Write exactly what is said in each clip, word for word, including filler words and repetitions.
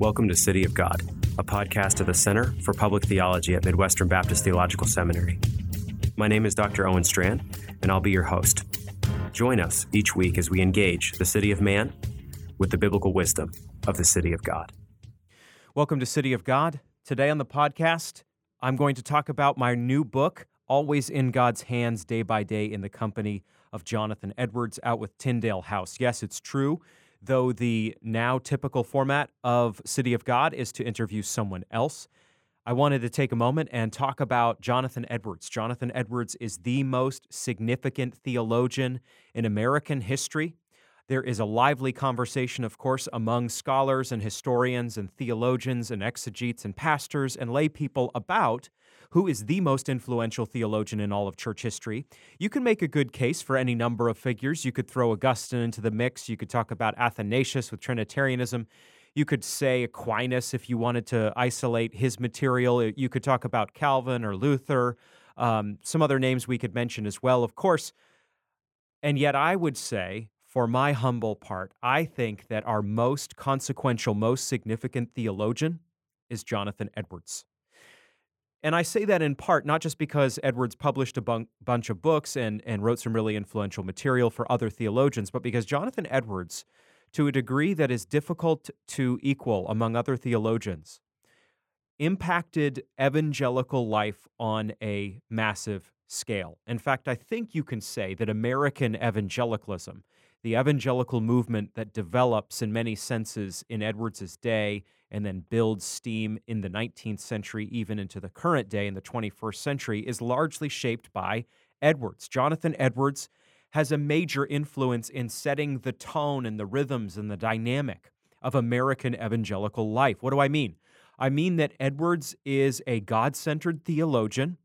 Welcome to City of God, a podcast of the Center for Public Theology at Midwestern Baptist Theological Seminary. My name is Doctor Owen Strand, and I'll be your host. Join us each week as we engage the city of man with the biblical wisdom of the city of God. Welcome to City of God. Today on the podcast, I'm going to talk about my new book, Always in God's Hands, Day by Day in the Company of Jonathan Edwards, out with Tyndale House. Yes, it's true, though the now typical format of City of God is to interview someone else. I wanted to take a moment and talk about Jonathan Edwards. Jonathan Edwards is the most significant theologian in American history. There is a lively conversation, of course, among scholars and historians and theologians and exegetes and pastors and lay people about who is the most influential theologian in all of church history. You can make a good case for any number of figures. You could throw Augustine into the mix. You could talk about Athanasius with Trinitarianism. You could say Aquinas if you wanted to isolate his material. You could talk about Calvin or Luther, um, some other names we could mention as well, of course. And yet I would say, for my humble part, I think that our most consequential, most significant theologian is Jonathan Edwards. And I say that in part not just because Edwards published a bun- bunch of books and, and wrote some really influential material for other theologians, but because Jonathan Edwards, to a degree that is difficult to equal among other theologians, impacted evangelical life on a massive scale. In fact, I think you can say that American evangelicalism, the evangelical movement that develops in many senses in Edwards's day and then builds steam in the nineteenth century, even into the current day in the twenty-first century, is largely shaped by Edwards. Jonathan Edwards has a major influence in setting the tone and the rhythms and the dynamic of American evangelical life. What do I mean? I mean that Edwards is a God-centered theologian,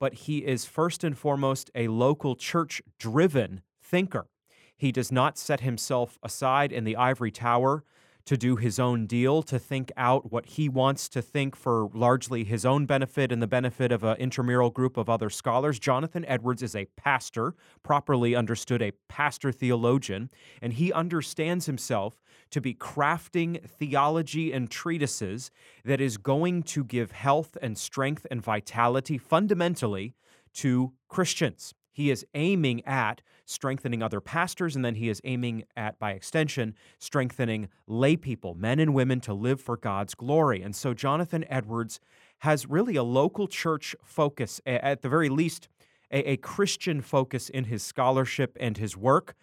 but he is first and foremost a local church-driven thinker. He does not set himself aside in the ivory tower to do his own deal, to think out what he wants to think for largely his own benefit and the benefit of an intramural group of other scholars. Jonathan Edwards is a pastor, properly understood, a pastor theologian, and he understands himself to be crafting theology and treatises that is going to give health and strength and vitality fundamentally to Christians. He is aiming at strengthening other pastors, and then he is aiming at, by extension, strengthening lay people, men and women, to live for God's glory. And so Jonathan Edwards has really a local church focus, at the very least, a, a Christian focus in his scholarship and his work.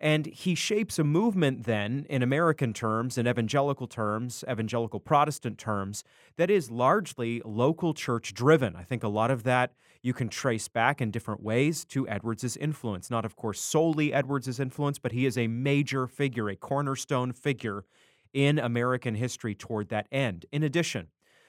And he shapes a movement then, in American terms, in evangelical terms, evangelical Protestant terms, that is largely local church-driven. I think a lot of that you can trace back in different ways to Edwards' influence. Not, of course, solely Edwards' influence, but he is a major figure, a cornerstone figure in American history toward that end. In addition,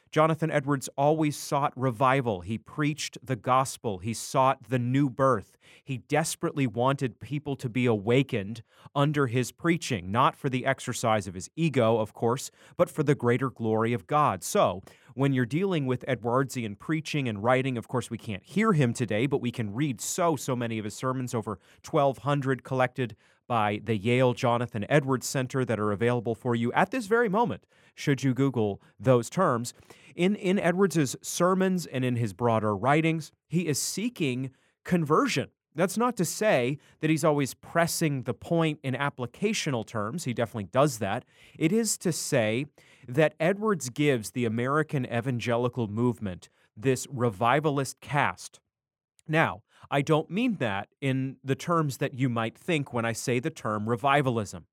Jonathan Edwards always sought revival. He preached the gospel. He sought the new birth. He desperately wanted people to be awakened under his preaching, not for the exercise of his ego, of course, but for the greater glory of God. So, when you're dealing with Edwardian preaching and writing, of course, we can't hear him today, but we can read so, so many of his sermons, over twelve hundred collected by the Yale Jonathan Edwards Center, that are available for you at this very moment, should you Google those terms. In, in Edwards' sermons and in his broader writings, he is seeking conversion. That's not to say that he's always pressing the point in applicational terms. He definitely does that. It is to say that Edwards gives the American evangelical movement this revivalist cast. Now, I don't mean that in the terms that you might think when I say the term revivalism.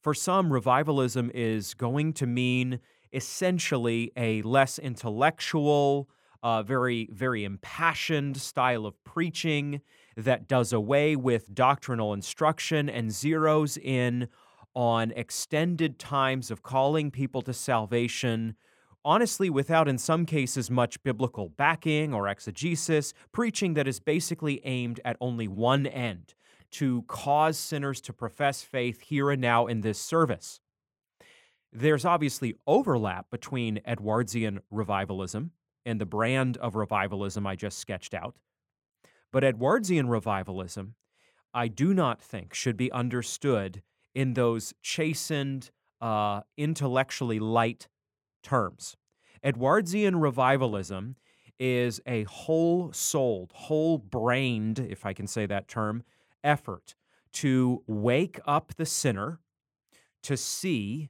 For some, revivalism is going to mean essentially a less intellectual, uh, very, very impassioned style of preaching that does away with doctrinal instruction and zeroes in on extended times of calling people to salvation, honestly, without in some cases much biblical backing or exegesis, preaching that is basically aimed at only one end, to cause sinners to profess faith here and now in this service. There's obviously overlap between Edwardian revivalism and the brand of revivalism I just sketched out, but Edwardian revivalism, I do not think, should be understood in those chastened, uh, intellectually light terms. Edwardsian revivalism is a whole-souled, whole-brained, if I can say that term, effort to wake up the sinner to see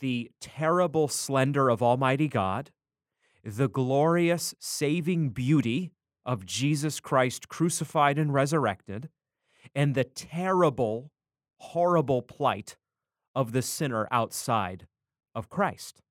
the terrible splendor of Almighty God, the glorious saving beauty of Jesus Christ crucified and resurrected, and the terrible, horrible plight of the sinner outside of Christ.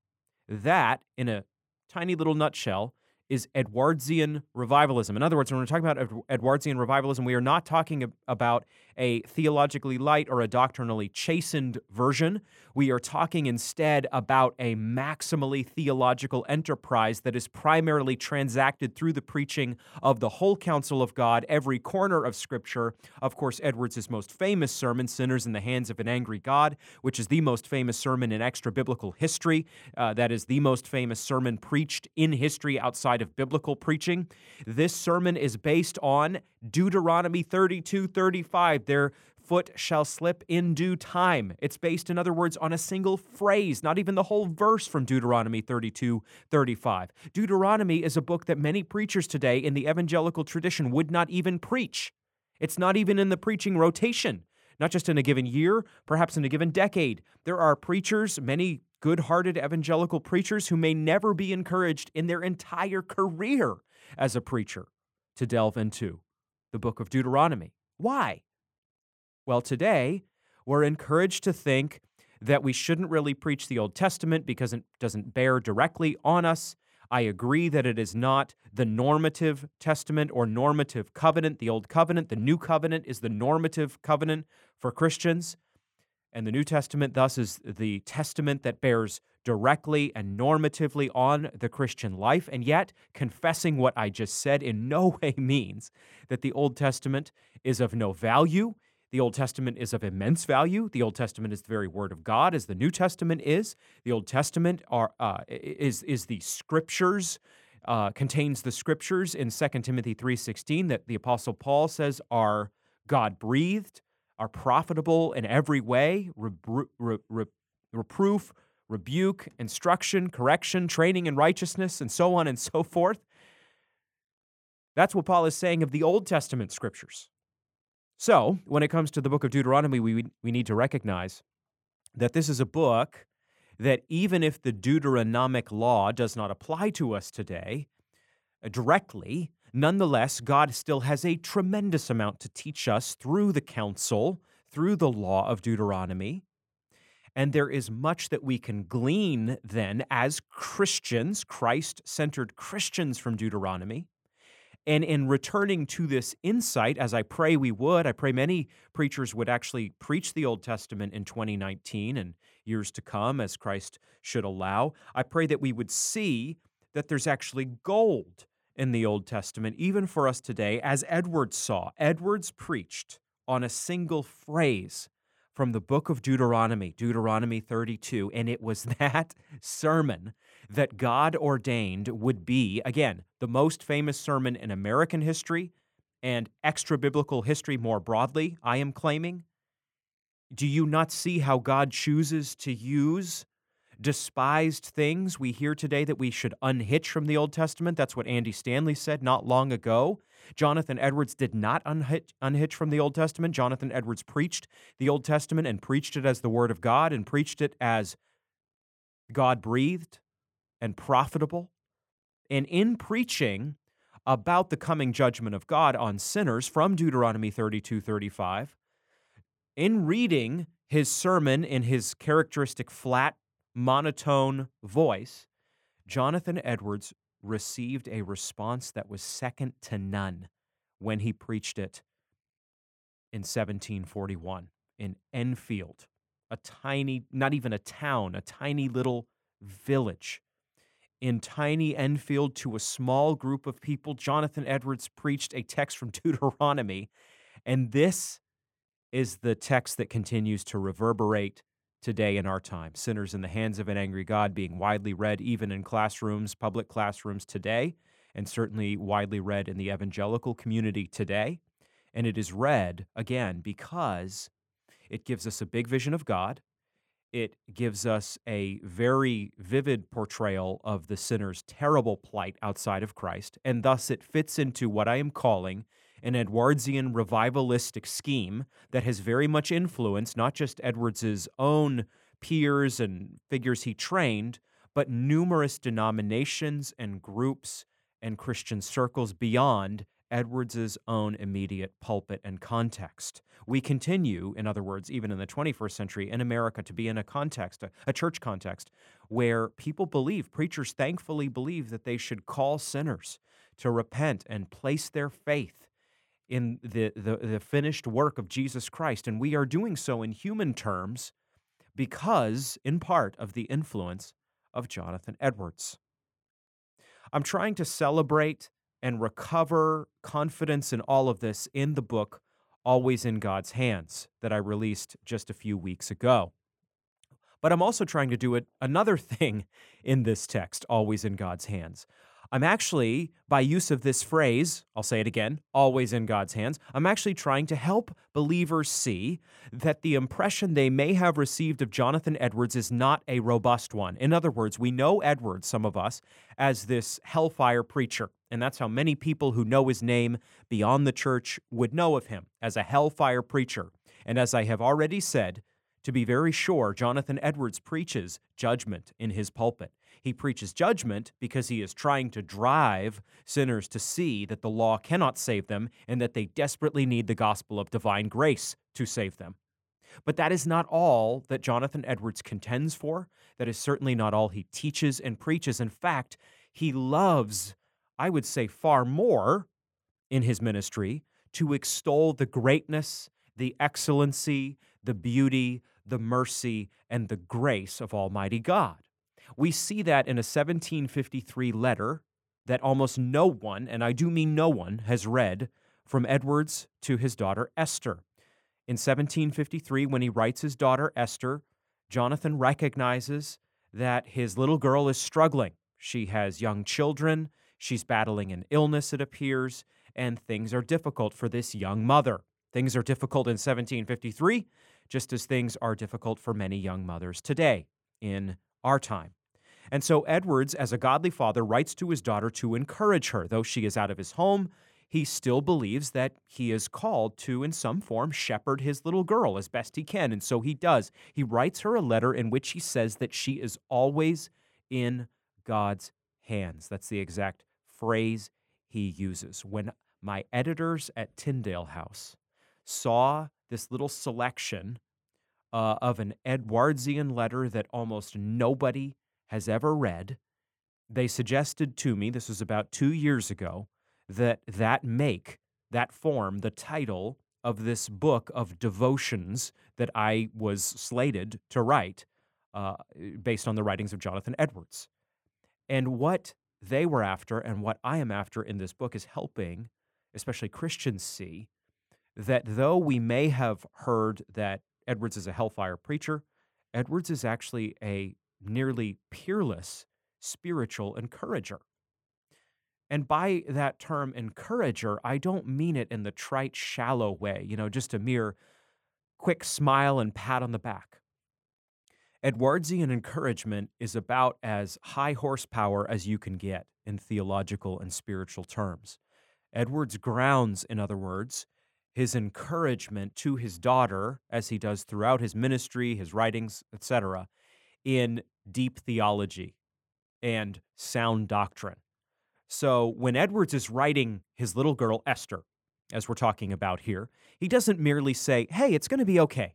That, in a tiny little nutshell, is Edwardsian revivalism. In other words, when we're talking about Edwardsian revivalism, we are not talking about a theologically light or a doctrinally chastened version. We are talking instead about a maximally theological enterprise that is primarily transacted through the preaching of the whole counsel of God, every corner of Scripture. Of course, Edwards' most famous sermon, Sinners in the Hands of an Angry God, which is the most famous sermon in extra-biblical history. Uh, that is the most famous sermon preached in history outside of biblical preaching. This sermon is based on Deuteronomy thirty-two thirty-five, their foot shall slip in due time. It's based, in other words, on a single phrase, not even the whole verse from Deuteronomy thirty-two thirty-five. Deuteronomy is a book that many preachers today in the evangelical tradition would not even preach. It's not even in the preaching rotation, not just in a given year, perhaps in a given decade. There are preachers, many good-hearted evangelical preachers who may never be encouraged in their entire career as a preacher to delve into the book of Deuteronomy. Why? Well, today, we're encouraged to think that we shouldn't really preach the Old Testament because it doesn't bear directly on us. I agree that it is not the normative testament or normative covenant, the Old Covenant. The New Covenant is the normative covenant for Christians. And the New Testament, thus, is the testament that bears directly and normatively on the Christian life. And yet, confessing what I just said in no way means that the Old Testament is of no value. The Old Testament is of immense value. The Old Testament is the very Word of God, as the New Testament is. The Old Testament are uh, is is the Scriptures, uh, contains the Scriptures in Second Timothy three sixteen that the Apostle Paul says are God-breathed, are profitable in every way, rebu- re- re- reproof, rebuke, instruction, correction, training in righteousness, and so on and so forth. That's what Paul is saying of the Old Testament Scriptures. So, when it comes to the book of Deuteronomy, we, we need to recognize that this is a book that even if the Deuteronomic law does not apply to us today directly, nonetheless, God still has a tremendous amount to teach us through the counsel, through the law of Deuteronomy, and there is much that we can glean then as Christians, Christ-centered Christians from Deuteronomy. And in returning to this insight, as I pray we would, I pray many preachers would actually preach the Old Testament in twenty nineteen and years to come, as Christ should allow. I pray that we would see that there's actually gold in the Old Testament, even for us today, as Edwards saw. Edwards preached on a single phrase from the book of Deuteronomy, Deuteronomy thirty-two, and it was that sermon that God ordained would be, again, the most famous sermon in American history and extra-biblical history more broadly, I am claiming. Do you not see how God chooses to use despised things we hear today that we should unhitch from the Old Testament? That's what Andy Stanley said not long ago. Jonathan Edwards did not unhitch, unhitch from the Old Testament. Jonathan Edwards preached the Old Testament and preached it as the Word of God and preached it as God-breathed and profitable. And in preaching about the coming judgment of God on sinners from Deuteronomy thirty-two thirty-five, in reading his sermon in his characteristic flat monotone voice, Jonathan Edwards received a response that was second to none when he preached it in seventeen forty-one in Enfield, a tiny, not even a town, a tiny little village. In tiny Enfield, to a small group of people, Jonathan Edwards preached a text from Deuteronomy, and this is the text that continues to reverberate today in our time. Sinners in the Hands of an Angry God being widely read even in classrooms, public classrooms today, and certainly widely read in the evangelical community today. And it is read, again, because it gives us a big vision of God. it gives us a very vivid portrayal of the sinner's terrible plight outside of Christ, and thus it fits into what I am calling an Edwardian revivalistic scheme that has very much influenced not just Edwards' own peers and figures he trained, but numerous denominations and groups and Christian circles beyond Edwards' own immediate pulpit and context. We continue, in other words, even in the twenty-first century in America, to be in a context, a, a church context, where people believe, preachers thankfully believe, that they should call sinners to repent and place their faith in the, the, the finished work of Jesus Christ. And we are doing so in human terms because, in part, of the influence of Jonathan Edwards. I'm trying to celebrate and recover confidence in all of this in the book, Always in God's Hands, that I released just a few weeks ago. But I'm also trying to do it, another thing in this text, Always in God's Hands. I'm actually, by use of this phrase, I'll say it again, Always in God's Hands, I'm actually trying to help believers see that the impression they may have received of Jonathan Edwards is not a robust one. In other words, we know Edwards, some of us, as this hellfire preacher. And that's how many people who know his name beyond the church would know of him, as a hellfire preacher. And as I have already said, to be very sure, Jonathan Edwards preaches judgment in his pulpit. He preaches judgment because he is trying to drive sinners to see that the law cannot save them and that they desperately need the gospel of divine grace to save them. But that is not all that Jonathan Edwards contends for. That is certainly not all he teaches and preaches. In fact, he loves, I would say far more in his ministry, to extol the greatness, the excellency, the beauty, the mercy, and the grace of Almighty God. We see that in a seventeen fifty-three letter that almost no one, and I do mean no one, has read from Edwards to his daughter Esther. In seventeen fifty-three, when he writes his daughter Esther, Jonathan recognizes that his little girl is struggling. She has young children. She's battling an illness, it appears, and things are difficult for this young mother. Things are difficult in seventeen fifty-three, just as things are difficult for many young mothers today in our time. And so Edwards, as a godly father, writes to his daughter to encourage her. Though she is out of his home, he still believes that he is called to, in some form, shepherd his little girl as best he can, and so he does. He writes her a letter in which he says that she is always in God's hands. That's the exact phrase he uses. When my editors at Tyndale House saw this little selection uh, of an Edwardian letter that almost nobody has ever read, they suggested to me, this was about two years ago, that that make, that form, the title of this book of devotions that I was slated to write uh, based on the writings of Jonathan Edwards. And what they were after and what I am after in this book is helping, especially Christians, see that though we may have heard that Edwards is a hellfire preacher, Edwards is actually a nearly peerless spiritual encourager. And by that term encourager, I don't mean it in the trite, shallow way, you know, just a mere quick smile and pat on the back. Edwardian encouragement is about as high horsepower as you can get in theological and spiritual terms. Edwards grounds, in other words, his encouragement to his daughter, as he does throughout his ministry, his writings, et cetera, in deep theology and sound doctrine. So when Edwards is writing his little girl Esther, as we're talking about here, he doesn't merely say, hey, it's going to be okay.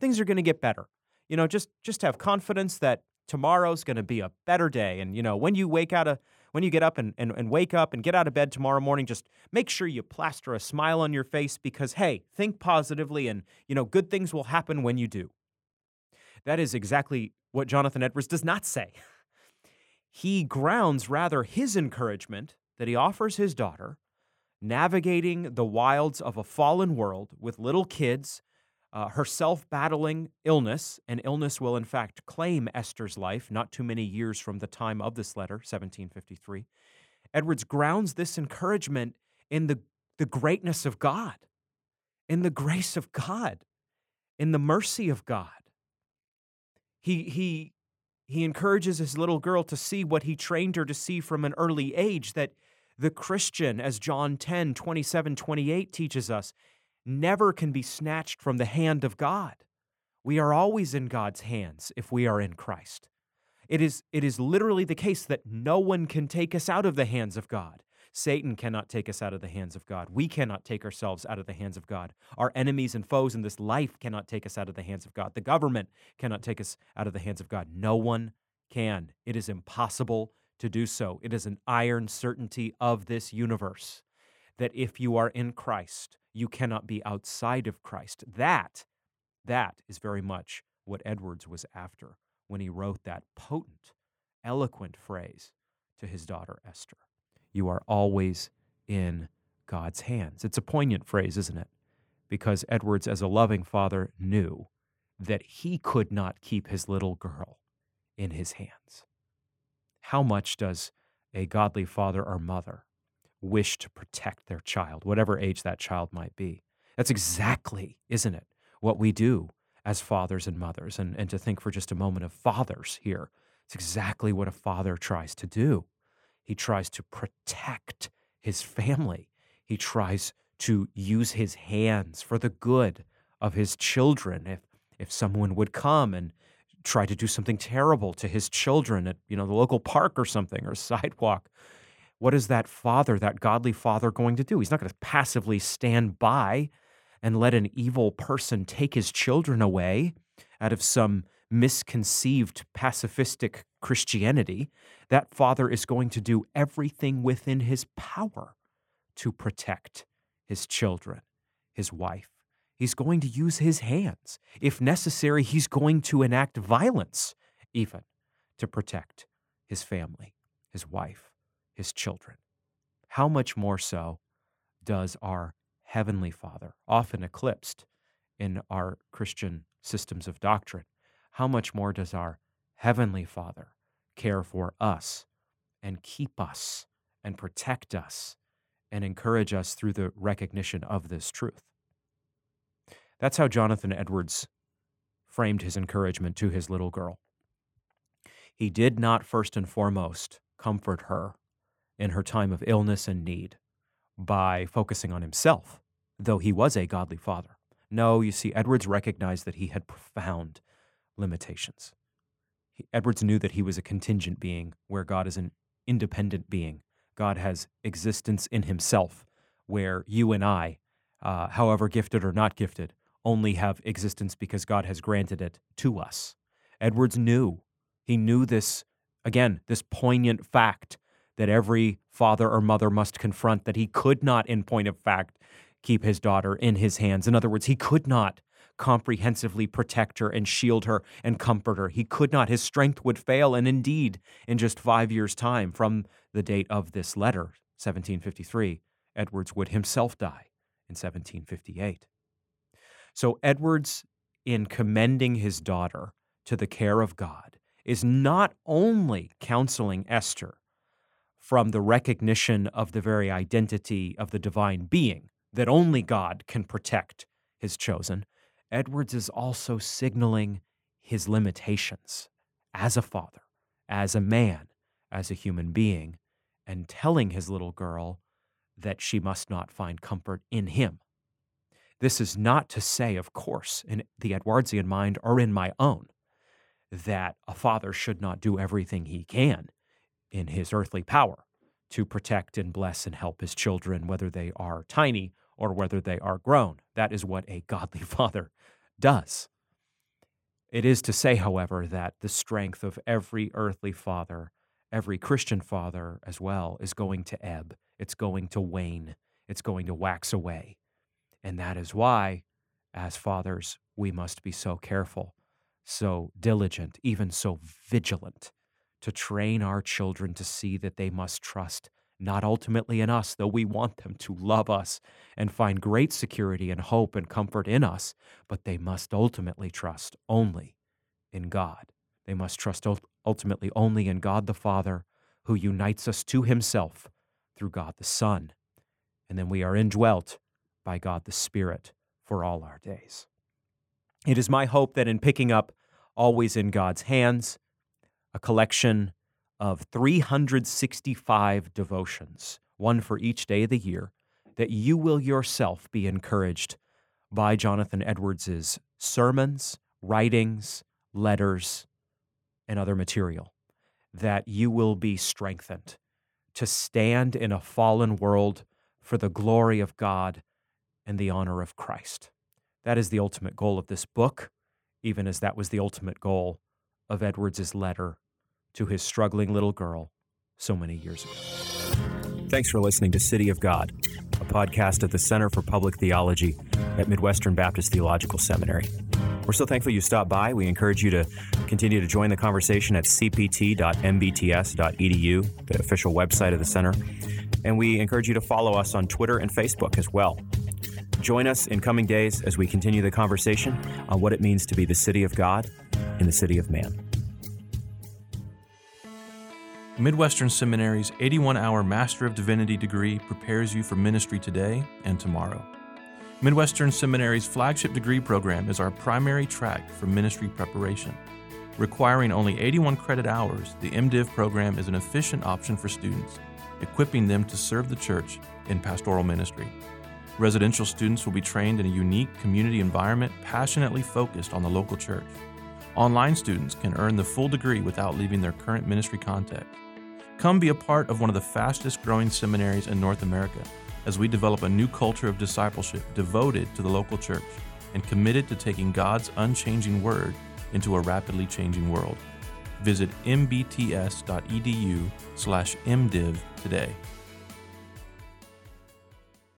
Things are going to get better. You know, just just have confidence that tomorrow's going to be a better day. And, you know, when you wake out of, when you get up and, and, and wake up and get out of bed tomorrow morning, just make sure you plaster a smile on your face because, hey, think positively and, you know, good things will happen when you do. That is exactly what Jonathan Edwards does not say. He grounds rather his encouragement that he offers his daughter, navigating the wilds of a fallen world with little kids, Uh, herself battling illness, and illness will in fact claim Esther's life not too many years from the time of this letter, seventeen fifty-three. Edwards grounds this encouragement in the, the greatness of God, in the grace of God, in the mercy of God. He he he encourages his little girl to see what he trained her to see from an early age, that the Christian, as John ten, twenty-seven, twenty-eight teaches us, never can be snatched from the hand of God. We are always in God's hands if we are in Christ. It is, it is literally the case that no one can take us out of the hands of God. Satan cannot take us out of the hands of God. We cannot take ourselves out of the hands of God. Our enemies and foes in this life cannot take us out of the hands of God. The government cannot take us out of the hands of God. No one can. It is impossible to do so. It is an iron certainty of this universe that if you are in Christ, you cannot be outside of Christ. That, that is very much what Edwards was after when he wrote that potent, eloquent phrase to his daughter Esther. You are always in God's hands. It's a poignant phrase, isn't it? Because Edwards, as a loving father, knew that he could not keep his little girl in his hands. How much does a godly father or mother wish to protect their child, whatever age that child might be? That's exactly, isn't it, what we do as fathers and mothers. And, and to think for just a moment of fathers here, it's exactly what a father tries to do. He tries to protect his family. He tries to use his hands for the good of his children. If if someone would come and try to do something terrible to his children at, you know, the local park or something, or sidewalk, what is that father, that godly father, going to do? He's not going to passively stand by and let an evil person take his children away out of some misconceived pacifistic Christianity. That father is going to do everything within his power to protect his children, his wife. He's going to use his hands. If necessary, he's going to enact violence even to protect his family, his wife, his children. How much more so does our Heavenly Father, often eclipsed in our Christian systems of doctrine, how much more does our Heavenly Father care for us and keep us and protect us and encourage us through the recognition of this truth? That's how Jonathan Edwards framed his encouragement to his little girl. He did not first and foremost comfort her in her time of illness and need by focusing on himself, though he was a godly father. No, you see, Edwards recognized that he had profound limitations. He, Edwards knew that he was a contingent being where God is an independent being. God has existence in himself, where you and I, uh, however gifted or not gifted, only have existence because God has granted it to us. Edwards knew. He knew this, again, this poignant fact that every father or mother must confront, that he could not, in point of fact, keep his daughter in his hands. In other words, he could not comprehensively protect her and shield her and comfort her. He could not. His strength would fail. And indeed, in just five years' time from the date of this letter, seventeen fifty-three, Edwards would himself die in seventeen fifty-eight. So Edwards, in commending his daughter to the care of God, is not only counseling Esther from the recognition of the very identity of the divine being, that only God can protect his chosen, Edwards is also signaling his limitations as a father, as a man, as a human being, and telling his little girl that she must not find comfort in him. This is not to say, of course, in the Edwardian mind or in my own, that a father should not do everything he can in his earthly power to protect and bless and help his children, whether they are tiny or whether they are grown. That is what a godly father does. It is to say, however, that the strength of every earthly father, every Christian father as well, is going to ebb. It's going to wane. It's going to wax away. And that is why, as fathers, we must be so careful, so diligent, even so vigilant, to train our children to see that they must trust not ultimately in us, though we want them to love us and find great security and hope and comfort in us, but they must ultimately trust only in God. They must trust ultimately only in God the Father, who unites us to himself through God the Son. And then we are indwelt by God the Spirit for all our days. It is my hope that in picking up always in God's hands, a collection of three hundred sixty-five devotions, one for each day of the year, that you will yourself be encouraged by Jonathan Edwards' sermons, writings, letters, and other material, that you will be strengthened to stand in a fallen world for the glory of God and the honor of Christ. That is the ultimate goal of this book, even as that was the ultimate goal of Edwards' letter to his struggling little girl so many years ago. Thanks for listening to City of God, a podcast at the Center for Public Theology at Midwestern Baptist Theological Seminary. We're so thankful you stopped by. We encourage you to continue to join the conversation at c p t dot m b t s dot e d u, the official website of the center. And we encourage you to follow us on Twitter and Facebook as well. Join us in coming days as we continue the conversation on what it means to be the city of God and the city of man. Midwestern Seminary's eighty-one hour Master of Divinity degree prepares you for ministry today and tomorrow. Midwestern Seminary's flagship degree program is our primary track for ministry preparation. Requiring only eighty-one credit hours, the MDiv program is an efficient option for students, equipping them to serve the church in pastoral ministry. Residential students will be trained in a unique community environment passionately focused on the local church. Online students can earn the full degree without leaving their current ministry context. Come be a part of one of the fastest growing seminaries in North America as we develop a new culture of discipleship devoted to the local church and committed to taking God's unchanging word into a rapidly changing world. Visit m b t s dot e d u slash m div today.